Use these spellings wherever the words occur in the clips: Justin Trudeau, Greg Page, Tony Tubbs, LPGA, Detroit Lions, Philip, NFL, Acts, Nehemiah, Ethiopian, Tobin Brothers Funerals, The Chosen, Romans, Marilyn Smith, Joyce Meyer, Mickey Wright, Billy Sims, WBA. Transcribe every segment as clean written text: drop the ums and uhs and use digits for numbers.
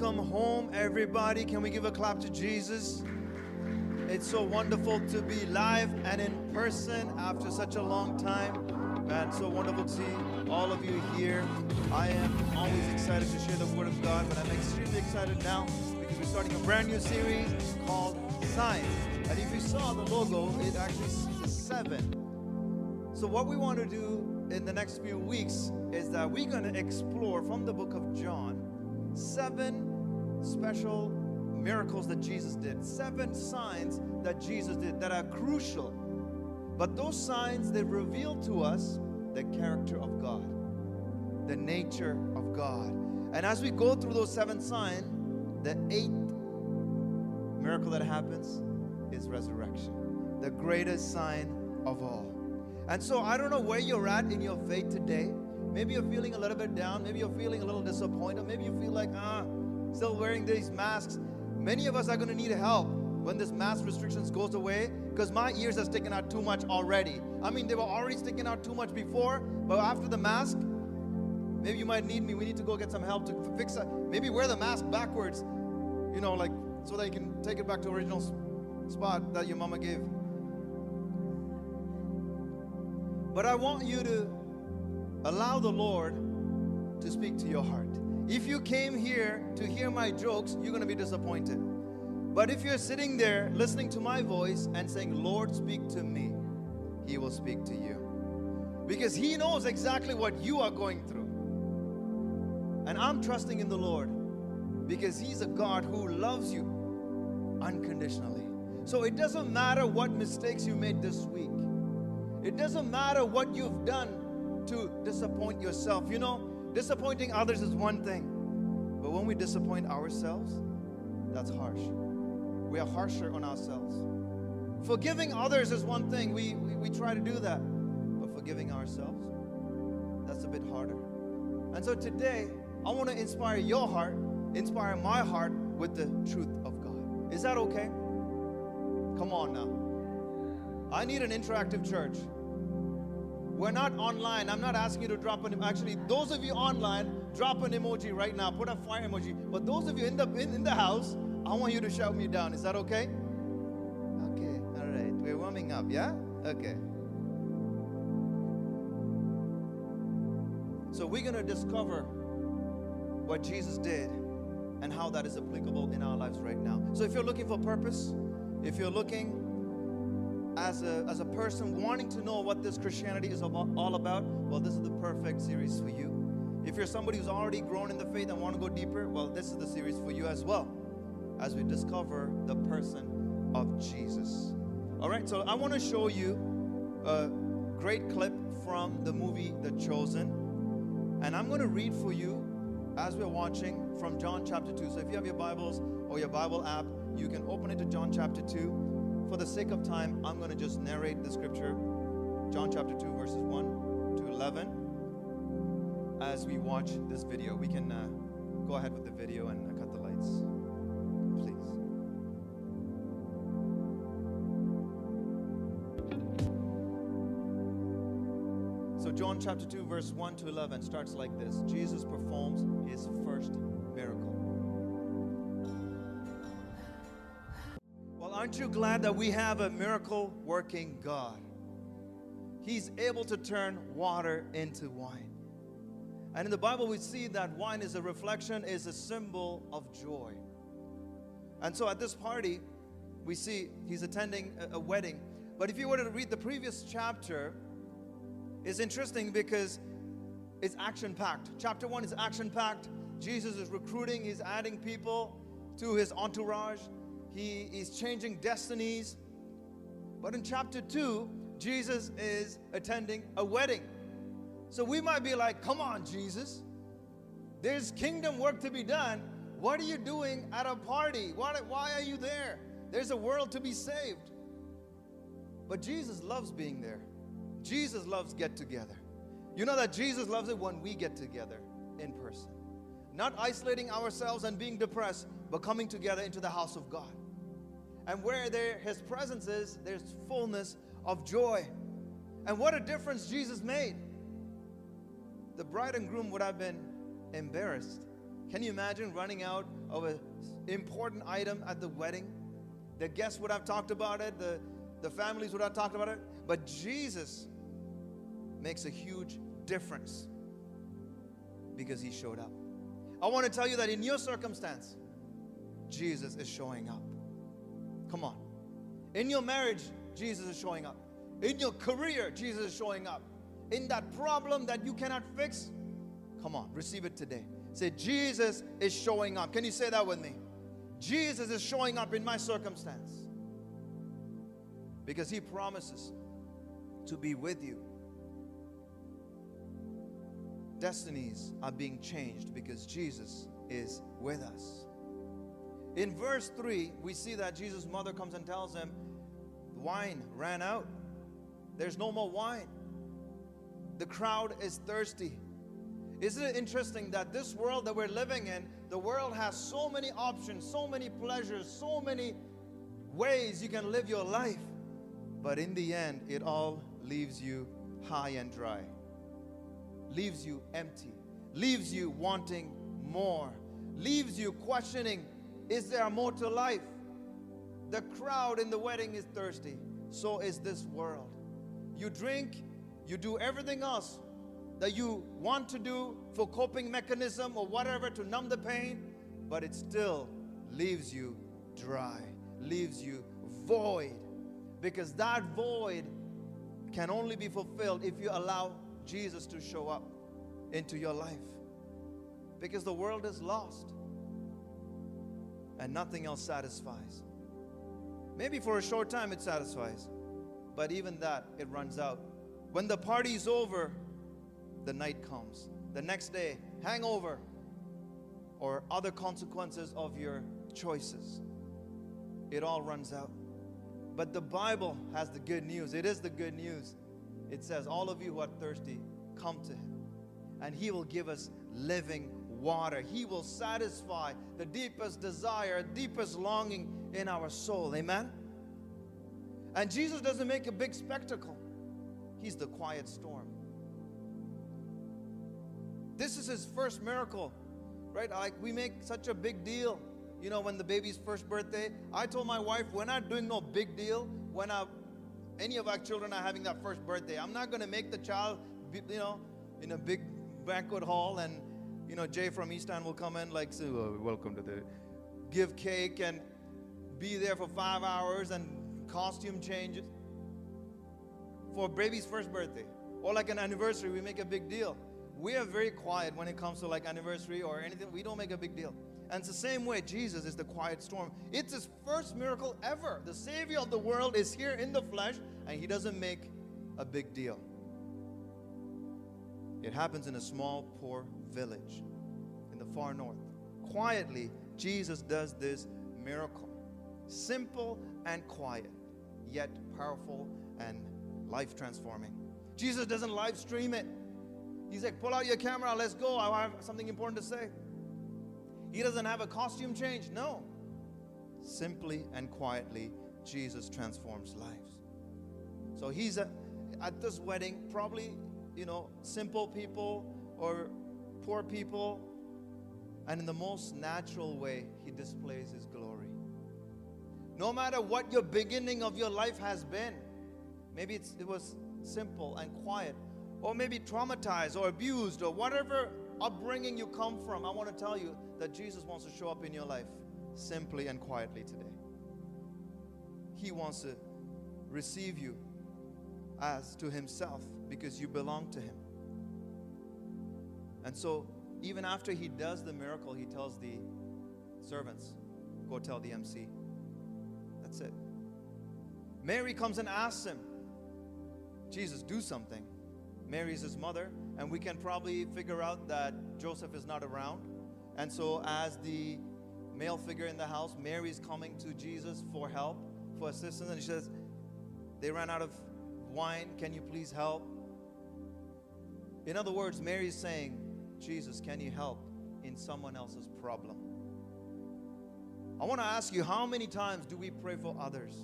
Welcome home, everybody. Can we give a clap to Jesus? It's so wonderful to be live and in person after such a long time. Man, so wonderful to see all of you here. I am always excited to share the Word of God, but I'm extremely excited now because we're starting a brand new series called Signs. And if you saw the logo, it actually is 7. So what we want to do in the next few weeks is that we're going to explore from the book of John 7 special miracles that Jesus did, 7 signs that Jesus did that are crucial. But those signs, they reveal to us the character of God, the nature of God. And as we go through those 7 signs, the 8th miracle that happens is resurrection, the greatest sign of all. And so I don't know where you're at in your faith today. Maybe you're feeling a little bit down. Maybe you're feeling a little disappointed. Maybe you feel like, still wearing these masks. Many of us are going to need help when this mask restrictions goes away, because my ears are sticking out too much already. I mean, they were already sticking out too much before, but after the mask, maybe you might need me. We need to go get some help to fix it. Maybe wear the mask backwards, you know, like so that you can take it back to the original spot that your mama gave. But I want you to allow the Lord to speak to your heart. If you came here to hear my jokes, you're going to be disappointed. But if you're sitting there listening to my voice and saying, Lord, speak to me, He will speak to you. Because He knows exactly what you are going through. And I'm trusting in the Lord because He's a God who loves you unconditionally. So it doesn't matter what mistakes you made this week. It doesn't matter what you've done to disappoint yourself. You know, disappointing others is one thing, but when we disappoint ourselves, that's harsh. We are harsher on ourselves. Forgiving others is one thing. We try to do that, but forgiving ourselves, that's a bit harder. And so today, I want to inspire your heart, inspire my heart with the truth of God. Is that okay? Come on now. I need an interactive church. We're not online. I'm not asking you to drop an emoji. Actually, those of you online, drop an emoji right now. Put a fire emoji. But those of you in the house, I want you to shout me down. Is that okay? Okay. All right. We're warming up, yeah? Okay. So we're going to discover what Jesus did and how that is applicable in our lives right now. So if you're looking for purpose, if you're looking as a person wanting to know what this Christianity is all about, well, this is the perfect series for you. If you're somebody who's already grown in the faith and want to go deeper, well, this is the series for you as well, as we discover the person of Jesus. All right, so I want to show you a great clip from the movie The Chosen. And I'm going to read for you as we're watching from John chapter 2. So if you have your Bibles or your Bible app, you can open it to John chapter 2. For the sake of time, I'm going to just narrate the scripture, John chapter 2, verses 1 to 11. As we watch this video, we can go ahead with the video and cut the lights, please. So John chapter 2, verse 1 to 11 starts like this. Jesus performs His first miracle. Aren't you glad that we have a miracle-working God? He's able to turn water into wine. And in the Bible, we see that wine is a reflection, is a symbol of joy. And so at this party, we see He's attending a wedding. But if you were to read the previous chapter, it's interesting because it's action-packed. Chapter 1 is action-packed. Jesus is recruiting. He's adding people to His entourage. He is changing destinies. But in chapter 2, Jesus is attending a wedding. So we might be like, come on, Jesus. There's kingdom work to be done. What are you doing at a party? Why are you there? There's a world to be saved. But Jesus loves being there. Jesus loves get-together. You know that Jesus loves it when we get together in person. Not isolating ourselves and being depressed, but coming together into the house of God. And where His presence is, there's fullness of joy. And what a difference Jesus made. The bride and groom would have been embarrassed Can you imagine running out of an important item at the wedding? The guests would have talked about it. The families would have talked about it. But Jesus makes a huge difference because he showed up. I want to tell you that in your circumstance, Jesus is showing up. Come on. In your marriage, Jesus is showing up. In your career, Jesus is showing up. In that problem that you cannot fix, come on, receive it today. Say, Jesus is showing up. Can you say that with me? Jesus is showing up in my circumstance. Because he promises to be with you. Destinies are being changed because Jesus is with us. In verse 3, we see that Jesus' mother comes and tells him, the wine ran out. There's no more wine. The crowd is thirsty. Isn't it interesting that this world that we're living in, the world has so many options, so many pleasures, so many ways you can live your life. But in the end, it all leaves you high and dry. Leaves you empty. Leaves you wanting more. Leaves you questioning, is there more to life? The crowd in the wedding is thirsty. So is this world. You drink, you do everything else that you want to do for coping mechanism or whatever to numb the pain, but it still leaves you dry, leaves you void, because that void can only be fulfilled if you allow Jesus to show up into your life, because the world is lost and nothing else satisfies. Maybe for a short time it satisfies, but even that, it runs out. When the party's over, the night comes. The next day, hangover or other consequences of your choices. It all runs out. But the Bible has the good news. It is the good news. It says, all of you who are thirsty, come to him. And he will give us living water. He will satisfy the deepest desire, deepest longing in our soul. Amen? And Jesus doesn't make a big spectacle. He's the quiet storm. This is his first miracle, right? Like, we make such a big deal, you know, when the baby's first birthday. I told my wife, we're not doing no big deal when any of our children are having that first birthday. I'm not going to make the child, you know, in a big banquet hall, and, you know, Jay from East End will come in, like, say, oh, welcome to the, give cake and be there for 5 hours and costume changes for a baby's first birthday. Or like an anniversary, we make a big deal. We are very quiet when it comes to like anniversary or anything. We don't make a big deal. And it's the same way Jesus is the quiet storm. It's his first miracle ever. The Savior of the world is here in the flesh, and he doesn't make a big deal. It happens in a small, poor village in the far north. Quietly, Jesus does this miracle. Simple and quiet, yet powerful and life-transforming. Jesus doesn't live stream it. He's like, pull out your camera, let's go. I have something important to say. He doesn't have a costume change, no. Simply and quietly, Jesus transforms lives. So he's at this wedding, probably, you know, simple people or poor people. And in the most natural way, he displays his glory. No matter what your beginning of your life has been, maybe it was simple and quiet, or maybe traumatized or abused or whatever upbringing you come from, I want to tell you that Jesus wants to show up in your life simply and quietly today. He wants to receive you as to himself because you belong to him. And so even after he does the miracle, he tells the servants, go tell the MC. That's it. Mary comes and asks him, Jesus, do something. Mary is his mother, and we can probably figure out that Joseph is not around. And so as the male figure in the house, Mary is coming to Jesus for help, for assistance. And she says, they ran out of wine. Can you please help? In other words, Mary is saying, Jesus, can you help in someone else's problem? I want to ask you, how many times do we pray for others?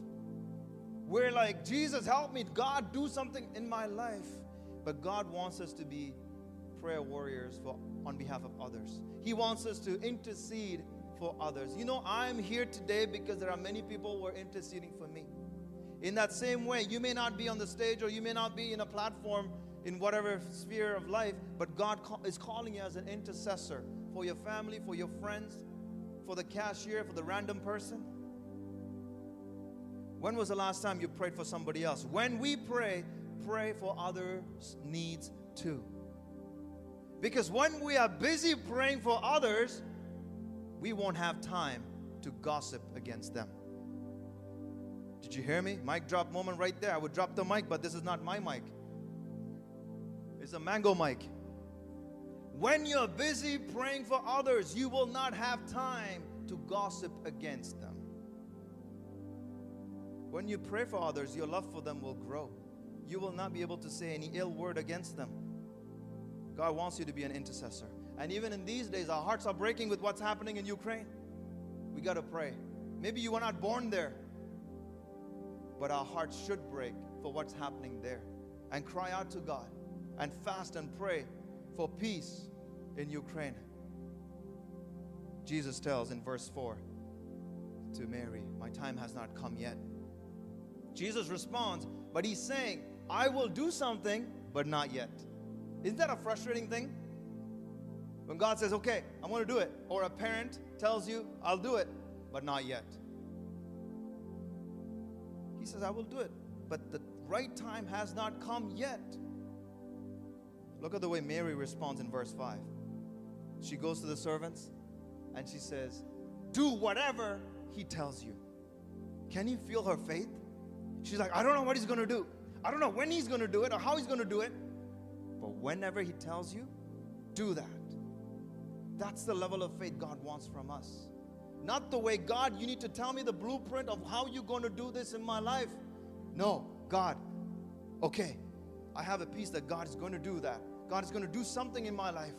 We're like, Jesus, help me. God, do something in my life. But God wants us to be prayer warriors on behalf of others. He wants us to intercede for others. You know, I'm here today because there are many people who are interceding for me. In that same way, you may not be on the stage or you may not be in a platform in whatever sphere of life, but God is calling you as an intercessor for your family, for your friends, for the cashier, for the random person. When was the last time you prayed for somebody else? When we pray, pray for others' needs too. Because when we are busy praying for others, we won't have time to gossip against them. Did you hear me? Mic drop moment right there. I would drop the mic, but this is not my mic. It's a mango mic. When you're busy praying for others, you will not have time to gossip against them. When you pray for others, your love for them will grow. You will not be able to say any ill word against them. God wants you to be an intercessor. And even in these days, our hearts are breaking with what's happening in Ukraine. We got to pray. Maybe you were not born there, but our hearts should break for what's happening there, and cry out to God and fast and pray for peace in Ukraine. Jesus tells in verse 4 to Mary, "My time has not come yet." Jesus responds, but he's saying, "I will do something, but not yet." Isn't that a frustrating thing? When God says, "Okay, I'm going to do it," or a parent tells you, "I'll do it, but not yet." He says, "I will do it, but the right time has not come yet." Look at the way Mary responds in verse 5. She goes to the servants and she says, "Do whatever he tells you." Can you feel her faith? She's like, "I don't know what he's going to do. I don't know when he's going to do it or how he's going to do it. But whenever he tells you, do that." That's the level of faith God wants from us. Not the way, "God, you need to tell me the blueprint of how you're going to do this in my life." No, "God, okay, I have a peace that God is going to do that. God is going to do something in my life.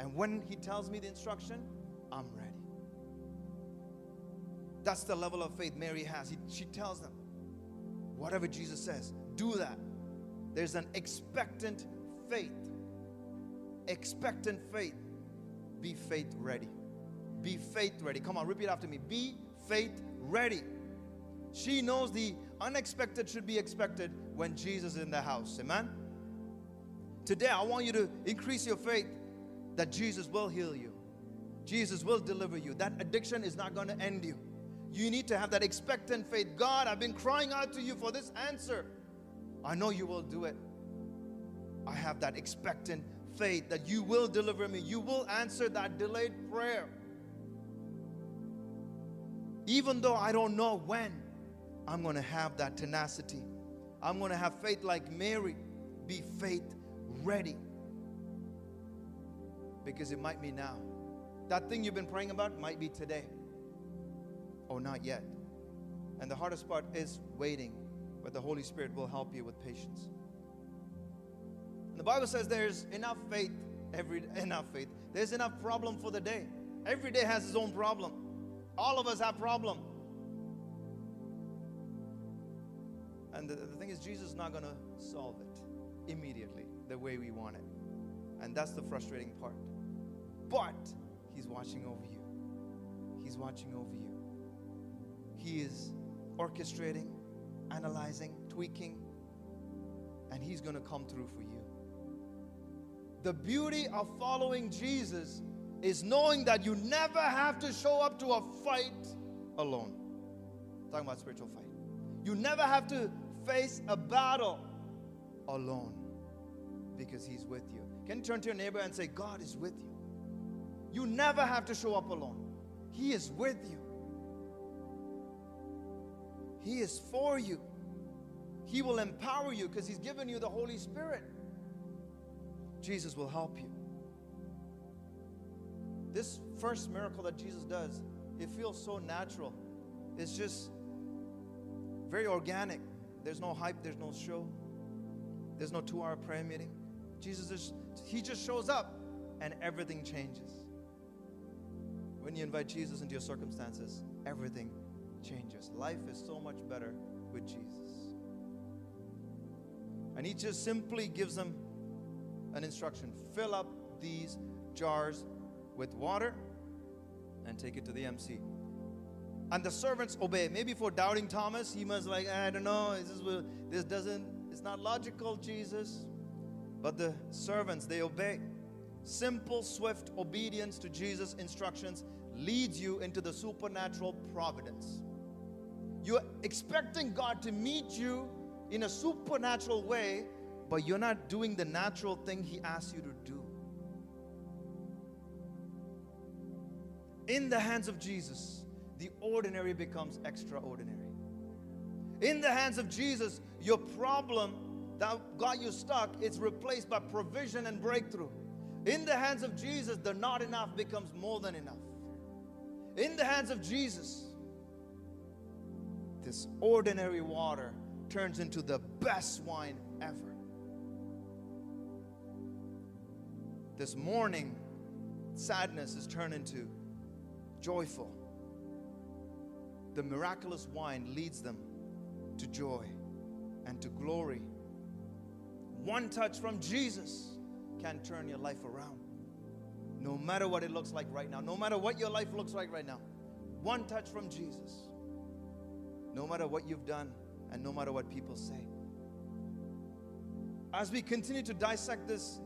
And when he tells me the instruction, I'm ready." That's the level of faith Mary has. She tells them, "Whatever Jesus says, do that." There's an expectant faith. Expectant faith. Be faith ready. Be faith ready. Come on, repeat after me. Be faith ready. She knows the unexpected should be expected when Jesus is in the house. Amen? Today, I want you to increase your faith that Jesus will heal you. Jesus will deliver you. That addiction is not going to end you. You need to have that expectant faith. "God, I've been crying out to you for this answer. I know you will do it. I have that expectant faith that you will deliver me. You will answer that delayed prayer. Even though I don't know when, I'm going to have that tenacity. I'm going to have faith like Mary." Be faith ready. Because it might be now. That thing you've been praying about might be today. Or not yet. And the hardest part is waiting. But the Holy Spirit will help you with patience. And the Bible says there's enough faith. There's enough problem for the day. Every day has its own problem. All of us have problem. And the thing is, Jesus is not going to solve it immediately the way we want it. And that's the frustrating part. But he's watching over you. He's watching over you. He is orchestrating, analyzing, tweaking, and he's going to come through for you. The beauty of following Jesus is knowing that you never have to show up to a fight alone. I'm talking about spiritual fight. You never have to face a battle alone because he's with you. Can you turn to your neighbor and say, "God is with you"? You never have to show up alone. He is with you. He is for you. He will empower you because he's given you the Holy Spirit. Jesus will help you. This first miracle that Jesus does, it feels so natural. It's just very organic. There's no hype. There's no show. There's no 2-hour prayer meeting. He just shows up and everything changes. When you invite Jesus into your circumstances, everything changes. Life is so much better with Jesus. And he just simply gives them an instruction. Fill up these jars with water and take it to the emcee. And the servants obey. Maybe for doubting Thomas, he must like, I don't know, this doesn't, it's not logical, Jesus. But the servants, they obey. Simple, swift obedience to Jesus' instructions leads you into the supernatural providence. You're expecting God to meet you in a supernatural way, but you're not doing the natural thing He asks you to do. In the hands of Jesus, the ordinary becomes extraordinary. In the hands of Jesus, your problem that got you stuck is replaced by provision and breakthrough. In the hands of Jesus, the not enough becomes more than enough. In the hands of Jesus, this ordinary water turns into the best wine ever. This morning, sadness is turned into joyful. The miraculous wine leads them to joy and to glory. One touch from Jesus can turn your life around. No matter what it looks like right now, no matter what your life looks like right now, one touch from Jesus. No matter what you've done and no matter what people say. As we continue to dissect this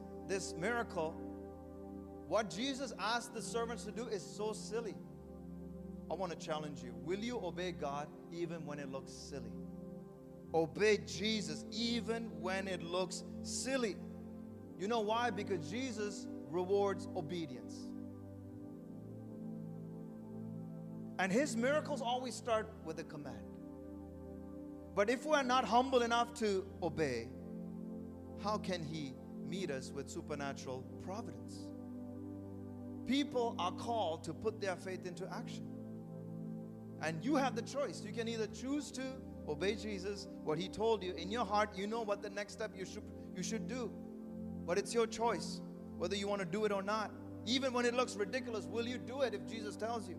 miracle, what Jesus asked the servants to do is so silly. I want to challenge you. Will you obey God even when it looks silly? Obey Jesus even when it looks silly. You know why? Because Jesus rewards obedience. And His miracles always start with a command. But if we're not humble enough to obey, how can He meet us with supernatural providence? People are called to put their faith into action. And you have the choice. You can either choose to obey Jesus, what He told you. In your heart, you know what the next step you should do. But it's your choice whether you want to do it or not. Even when it looks ridiculous, will you do it if Jesus tells you?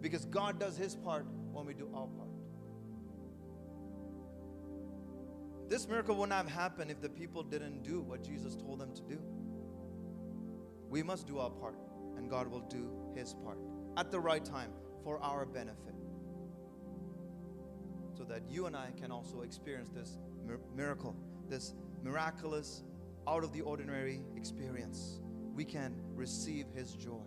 Because God does His part when we do our part. This miracle would not have happened if the people didn't do what Jesus told them to do. We must do our part, and God will do His part at the right time for our benefit, so that you and I can also experience this miracle, this miraculous, out of the ordinary experience. We can receive His joy.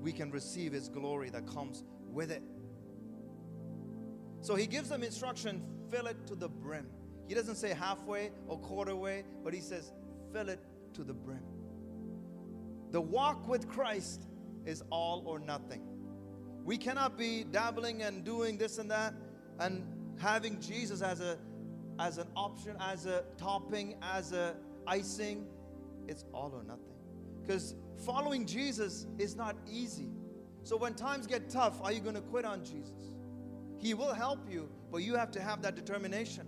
We can receive His glory that comes with it. So He gives them instruction, fill it to the brim. He doesn't say halfway or quarter way, but He says, fill it to the brim. The walk with Christ is all or nothing. We cannot be dabbling and doing this and that and having Jesus as an option, as a topping, as a icing. It's all or nothing. Because following Jesus is not easy. So when times get tough, are you going to quit on Jesus? He will help you, but you have to have that determination.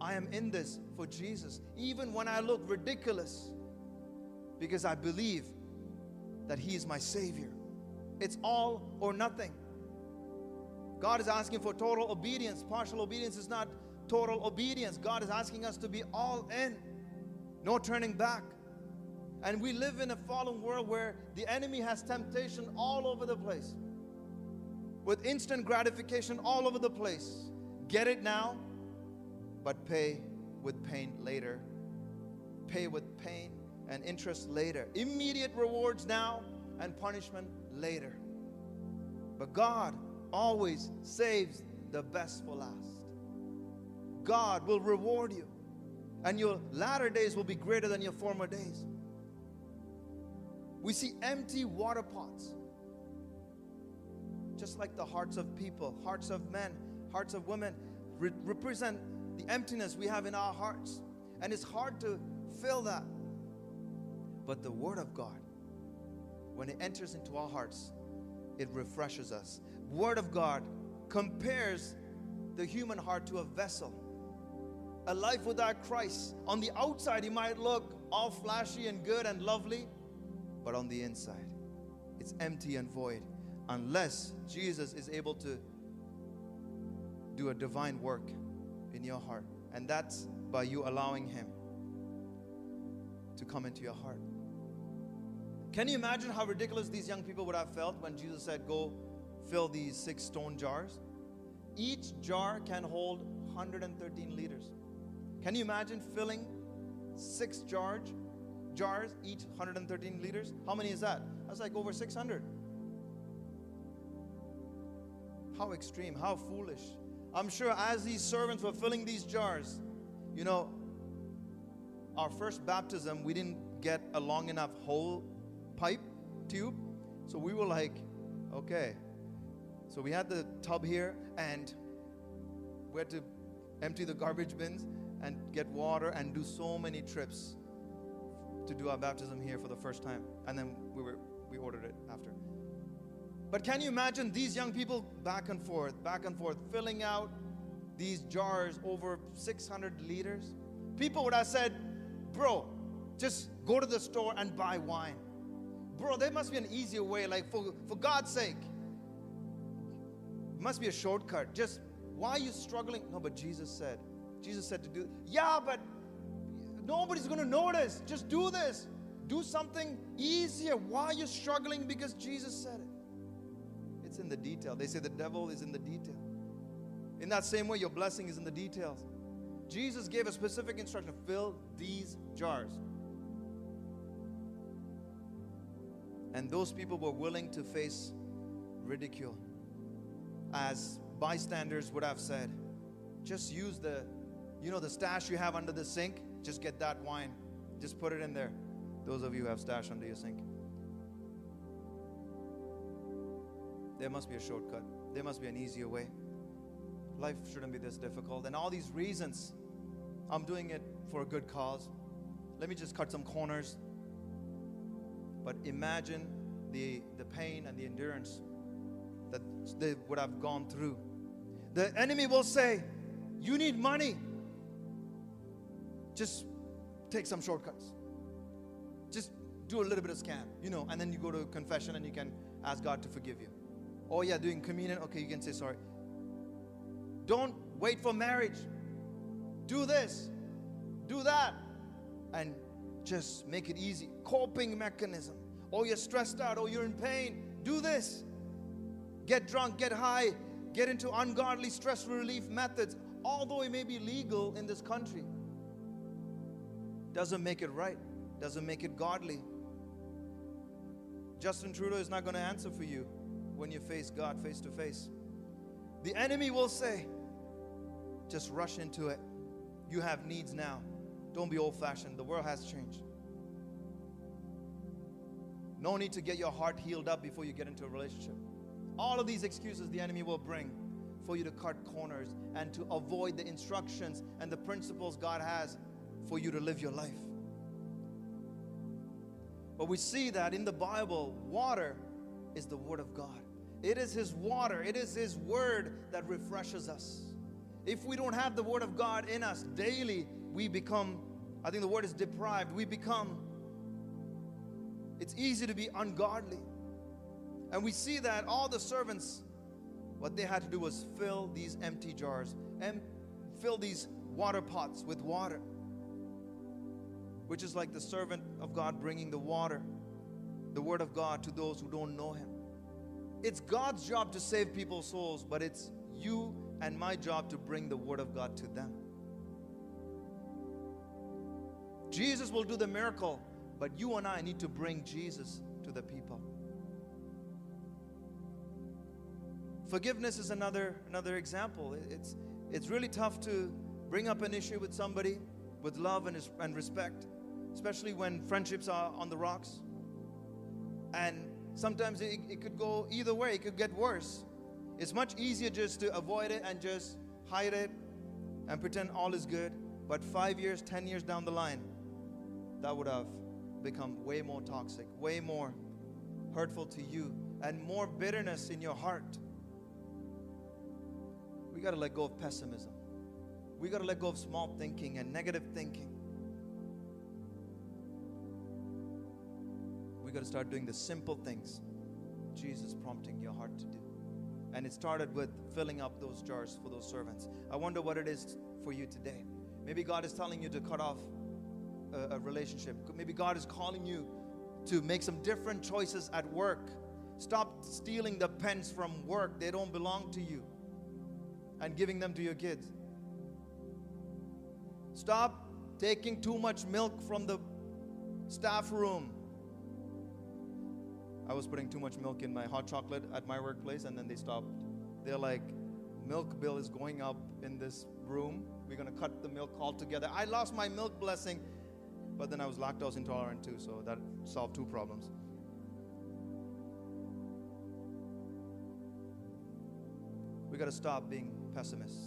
I am in this for Jesus, even when I look ridiculous, because I believe that He is my Savior. It's all or nothing. God is asking for total obedience. Partial obedience is not total obedience. God is asking us to be all in, no turning back. And we live in a fallen world where the enemy has temptation all over the place, with instant gratification all over the place. Get it now, but pay with pain later. Pay with pain and interest later. Immediate rewards now and punishment later. But God always saves the best for last. God will reward you, and your latter days will be greater than your former days. We see empty water pots, just like the hearts of people, hearts of men, hearts of women, represent the emptiness we have in our hearts. And it's hard to fill that. But the Word of God, when it enters into our hearts, it refreshes us. Word of God compares the human heart to a vessel. A life without Christ. On the outside, it might look all flashy and good and lovely, but on the inside, it's empty and void, unless Jesus is able to do a divine work in your heart. And that's by you allowing Him. to come into your heart. Can you imagine how ridiculous these young people would have felt when Jesus said, go fill these 6 stone jars? Each jar can hold 113 liters. Can you imagine filling 6 jars, each 113 liters? How many is that? That's like over 600. How extreme, how foolish. I'm sure as these servants were filling these jars, you know, our first baptism, we didn't get a long enough hole pipe tube. So we were like, okay. So we had the tub here and we had to empty the garbage bins and get water and do so many trips to do our baptism here for the first time. And then we ordered it after. But can you imagine these young people back and forth, filling out these jars over 600 liters? People would have said, bro, just go to the store and buy wine. Bro, there must be an easier way, like for God's sake. Must be a shortcut. Just, why are you struggling? No, but Jesus said to do, yeah, but nobody's going to notice. Just do this. Do something easier. Why are you struggling? Because Jesus said it. It's in the detail. They say the devil is in the detail. In that same way, your blessing is in the details. Jesus gave a specific instruction. Fill these jars. And those people were willing to face ridicule. As bystanders would have said, just use the, you know, the stash you have under the sink, just get that wine, just put it in there. Those of you who have stash under your sink. There must be a shortcut. There must be an easier way. Life shouldn't be this difficult. And all these reasons, I'm doing it for a good cause. Let me just cut some corners. But imagine the pain and the endurance that they would have gone through. The enemy will say, you need money. Just take some shortcuts. Just do a little bit of scam, you know, and then you go to confession and you can ask God to forgive you. Oh yeah, doing communion, okay, you can say sorry. Don't wait for marriage. Do this, do that, and just make it easy. Coping mechanism. Oh, you're stressed out, oh, you're in pain. Do this. Get drunk, get high, get into ungodly stress relief methods. Although it may be legal in this country, doesn't make it right, doesn't make it godly. Justin Trudeau is not going to answer for you when you face God face to face. The enemy will say, just rush into it. You have needs now. Don't be old-fashioned. The world has changed. No need to get your heart healed up before you get into a relationship. All of these excuses the enemy will bring for you to cut corners and to avoid the instructions and the principles God has for you to live your life. But we see that in the Bible, water is the Word of God. It is His water. It is His Word that refreshes us. If we don't have the Word of God in us daily, we become, I think the word is deprived. We become, it's easy to be ungodly. And we see that all the servants, what they had to do was fill these empty jars and fill these water pots with water, which is like the servant of God bringing the water, the Word of God, to those who don't know Him. It's God's job to save people's souls, but it's you and my job to bring the Word of God to them. Jesus will do the miracle, but you and I need to bring Jesus to the people. Forgiveness is another example. It's really tough to bring up an issue with somebody with love and respect, especially when friendships are on the rocks. And sometimes it could go either way. It could get worse. It's much easier just to avoid it and just hide it and pretend all is good. But 5 years, 10 years down the line, that would have become way more toxic, way more hurtful to you, and more bitterness in your heart. We got to let go of pessimism. We got to let go of small thinking and negative thinking. We got to start doing the simple things Jesus prompting your heart to do. And it started with filling up those jars for those servants. I wonder what it is for you today. Maybe God is telling you to cut off a relationship. Maybe God is calling you to make some different choices at work. Stop stealing the pens from work. They don't belong to you, and giving them to your kids. Stop taking too much milk from the staff room. I was putting too much milk in my hot chocolate at my workplace, and then they stopped. They're like, milk bill is going up in this room. We're going to cut the milk altogether. I lost my milk blessing, but then I was lactose intolerant too, so that solved two problems. We got to stop being pessimists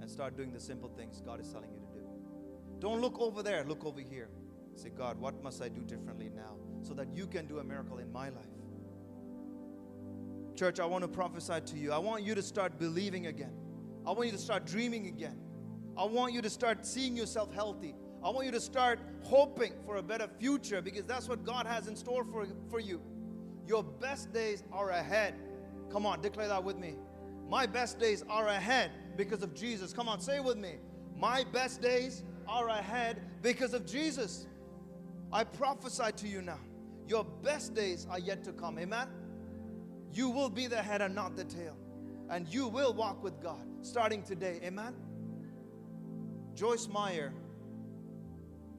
and start doing the simple things God is telling you to do. Don't look over there, look over here. Say, God, what must I do differently now so that you can do a miracle in my life? Church, I want to prophesy to you. I want you to start believing again. I want you to start dreaming again. I want you to start seeing yourself healthy. I want you to start hoping for a better future, because that's what God has in store for you. Your best days are ahead. Come on, declare that with me. My best days are ahead because of Jesus. Come on, say it with me. My best days are ahead because of Jesus. I prophesy to you now. Your best days are yet to come. Amen? You will be the head and not the tail. And you will walk with God starting today. Amen? Joyce Meyer,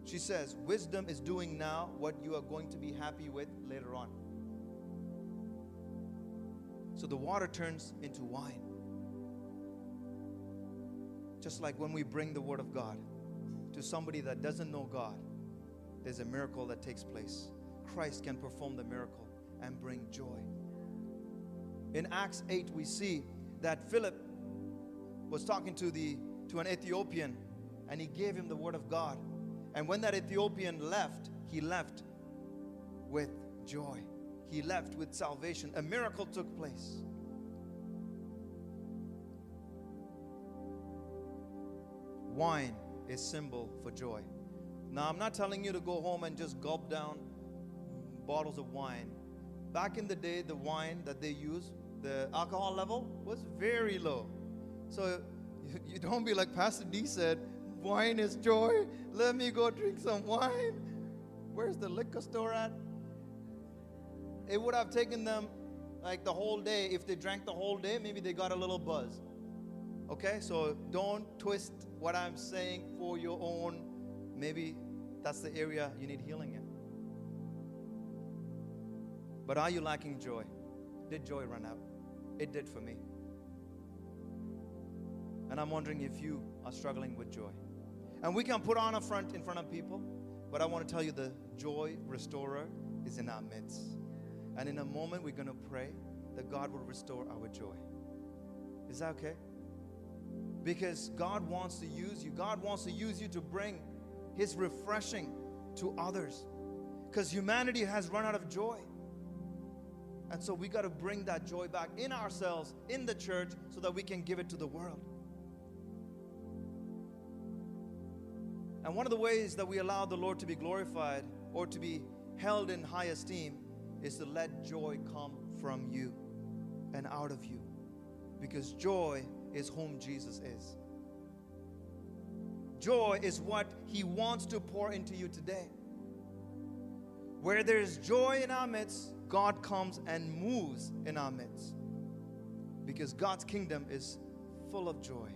she says, wisdom is doing now what you are going to be happy with later on. So the water turns into wine. Just like when we bring the Word of God to somebody that doesn't know God, there's a miracle that takes place. Christ can perform the miracle and bring joy. In Acts 8, we see that Philip was talking to an Ethiopian, and he gave him the Word of God. And when that Ethiopian left, he left with joy. He left with salvation. A miracle took place. Wine is symbol for joy. Now, I'm not telling you to go home and just gulp down bottles of wine. Back in the day, the wine that they used, the alcohol level was very low. So you don't be like Pastor D said, wine is joy. Let me go drink some wine. Where's the liquor store at? It would have taken them like the whole day. If they drank the whole day, maybe they got a little buzz. Okay, so don't twist what I'm saying for your own. Maybe that's the area you need healing in. But are you lacking joy? Did joy run out? It did for me. And I'm wondering if you are struggling with joy. And we can put on a front in front of people, but I want to tell you the joy restorer is in our midst. And in a moment, we're going to pray that God will restore our joy. Is that okay? Because God wants to use you. God wants to use you to bring His refreshing to others. Because humanity has run out of joy. And so we got to bring that joy back in ourselves, in the church, so that we can give it to the world. And one of the ways that we allow the Lord to be glorified or to be held in high esteem is to let joy come from you and out of you. Because joy is whom Jesus is. Joy is what He wants to pour into you today. Where there is joy in our midst, God comes and moves in our midst. Because God's kingdom is full of joy.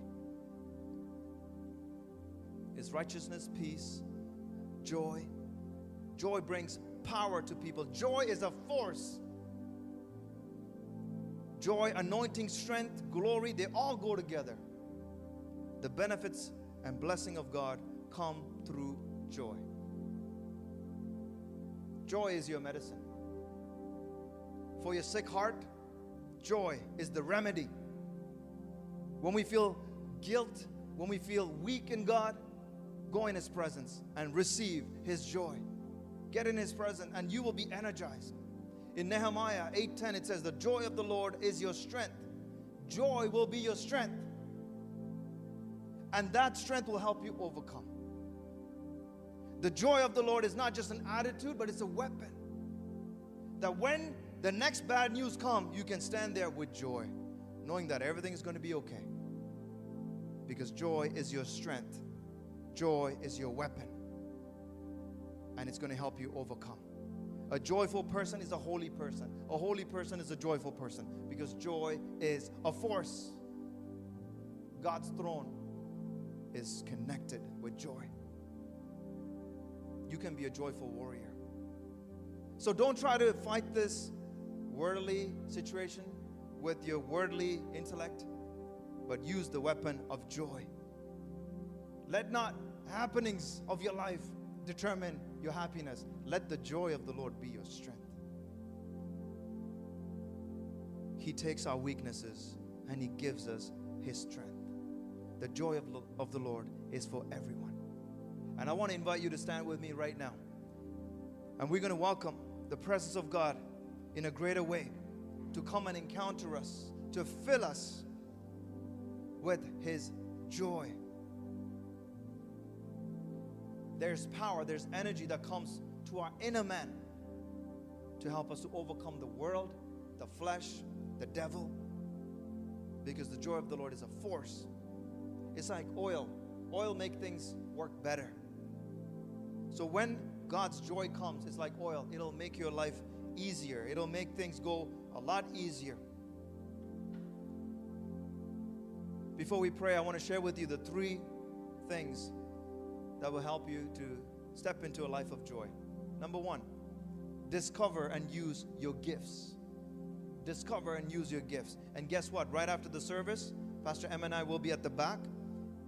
It's righteousness, peace, joy. Joy brings power to people. Joy is a force. Joy, anointing, strength, glory, they all go together. The benefits and blessing of God come through joy. Joy is your medicine. For your sick heart, joy is the remedy. When we feel guilt, when we feel weak in God, go in His presence and receive His joy. Get in His presence and you will be energized. In Nehemiah 8:10, it says, the joy of the Lord is your strength. Joy will be your strength. And that strength will help you overcome. The joy of the Lord is not just an attitude, but it's a weapon. That when the next bad news comes, you can stand there with joy, knowing that everything is going to be okay. Because joy is your strength. Joy is your weapon. and it's going to help you overcome. A joyful person is a holy person. A holy person is a joyful person because joy is a force. God's throne is connected with joy. You can be a joyful warrior. So don't try to fight this worldly situation with your worldly intellect, but use the weapon of joy. Let not happenings of your life determine your happiness. Let the joy of the Lord be your strength. He takes our weaknesses and He gives us His strength. The joy of the Lord is for everyone. And I want to invite you to stand with me right now. And we're going to welcome the presence of God in a greater way to come and encounter us, to fill us with His joy. There's power, there's energy that comes to our inner man to help us to overcome the world, the flesh, the devil, because the joy of the Lord is a force. It's like oil. Oil makes things work better. So when God's joy comes, it's like oil. It'll make your life easier. It'll make things go a lot easier. Before we pray, I want to share with you the three things that will help you to step into a life of joy. Number one, discover and use your gifts. Discover and use your gifts. And guess what? Right after the service, Pastor M and I will be at the back,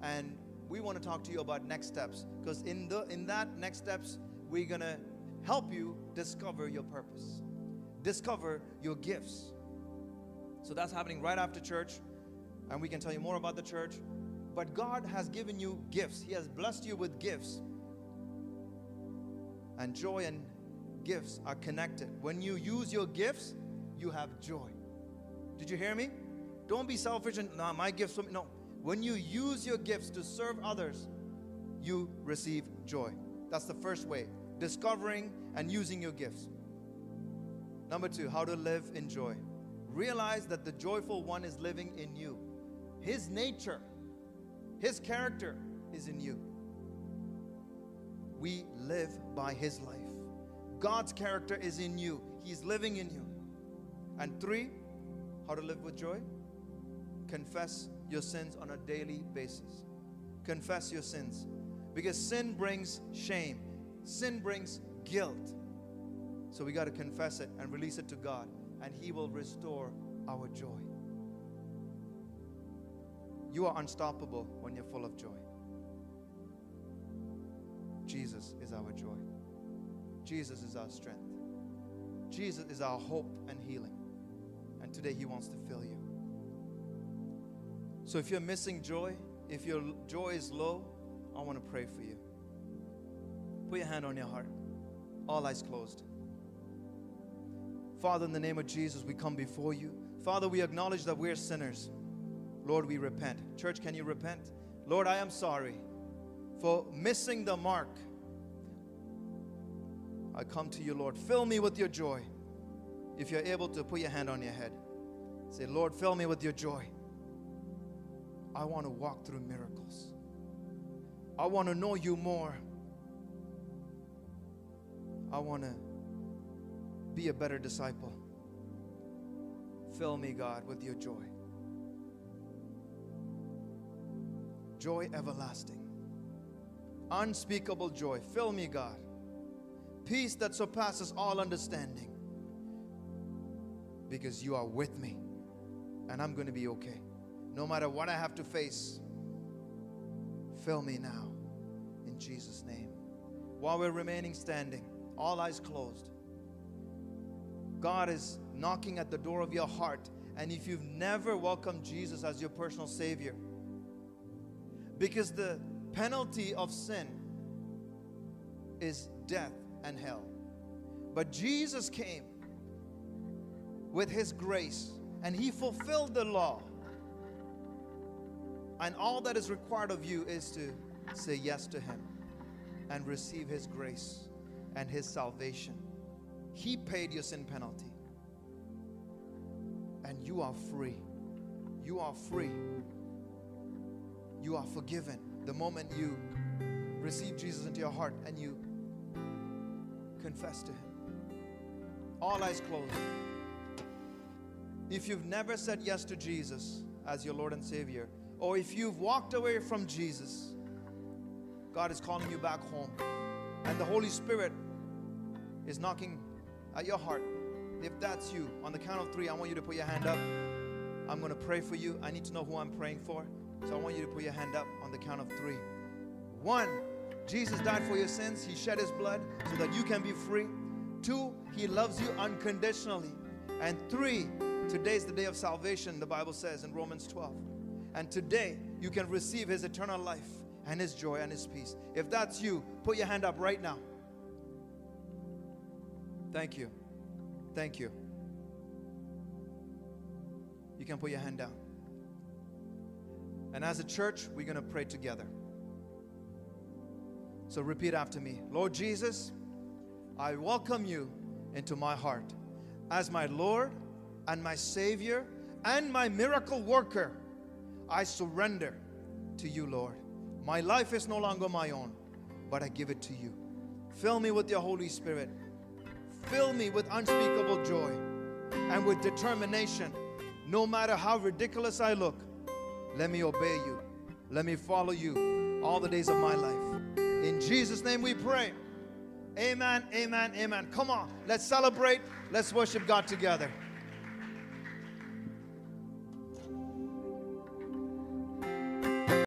and we want to talk to you about next steps, because in that next steps, we're going to help you discover your purpose. Discover your gifts. So that's happening right after church, and we can tell you more about the church. But God has given you gifts. He has blessed you with gifts. And joy and gifts are connected. When you use your gifts, you have joy. Did you hear me? Don't be selfish and, no, my gifts. No. When you use your gifts to serve others, you receive joy. That's the first way. Discovering and using your gifts. Number two, how to live in joy. Realize that the joyful one is living in you. His nature, His character is in you. We live by His life. God's character is in you. He's living in you. And three, how to live with joy. Confess your sins on a daily basis. Confess your sins. Because sin brings shame. Sin brings guilt. So we got to confess it and release it to God. And He will restore our joy. You are unstoppable when you're full of joy. Jesus is our joy. Jesus is our strength. Jesus is our hope and healing. And today He wants to fill you. So if you're missing joy, if your joy is low, I want to pray for you. Put your hand on your heart. All eyes closed. Father, in the name of Jesus, we come before you. Father, we acknowledge that we're sinners. Lord, we repent. Church, can you repent? Lord, I am sorry for missing the mark. I come to you, Lord. Fill me with your joy. If you're able to, put your hand on your head. Say, Lord, fill me with your joy. I want to walk through miracles. I want to know you more. I want to be a better disciple. Fill me, God, with your joy. Joy everlasting. Unspeakable joy. Fill me, God. Peace that surpasses all understanding. Because you are with me. And I'm going to be okay. No matter what I have to face. Fill me now. In Jesus' name. While we're remaining standing. All eyes closed. God is knocking at the door of your heart. And if you've never welcomed Jesus as your personal Savior. Because the penalty of sin is death and hell. But Jesus came with His grace, and He fulfilled the law. And all that is required of you is to say yes to Him and receive His grace and His salvation. He paid your sin penalty. And you are free. You are free. You are forgiven the moment you receive Jesus into your heart and you confess to Him. All eyes closed. If you've never said yes to Jesus as your Lord and Savior, or if you've walked away from Jesus, God is calling you back home. And the Holy Spirit is knocking at your heart. If that's you, on the count of three, I want you to put your hand up. I'm going to pray for you. I need to know who I'm praying for. So I want you to put your hand up on the count of three. One, Jesus died for your sins. He shed His blood so that you can be free. Two, He loves you unconditionally. And three, today's the day of salvation, the Bible says in Romans 12. And today, you can receive His eternal life and His joy and His peace. If that's you, put your hand up right now. Thank you. Thank you. You can put your hand down. And as a church, we're going to pray together. So repeat after me. Lord Jesus, I welcome You into my heart as my Lord and my Savior and my miracle worker. I surrender to You, Lord. My life is no longer my own, but I give it to You. Fill me with Your Holy Spirit. Fill me with unspeakable joy and with determination. No matter how ridiculous I look, let me obey You. Let me follow You all the days of my life. In Jesus' name we pray. Amen, amen, amen. Come on, let's celebrate. Let's worship God together.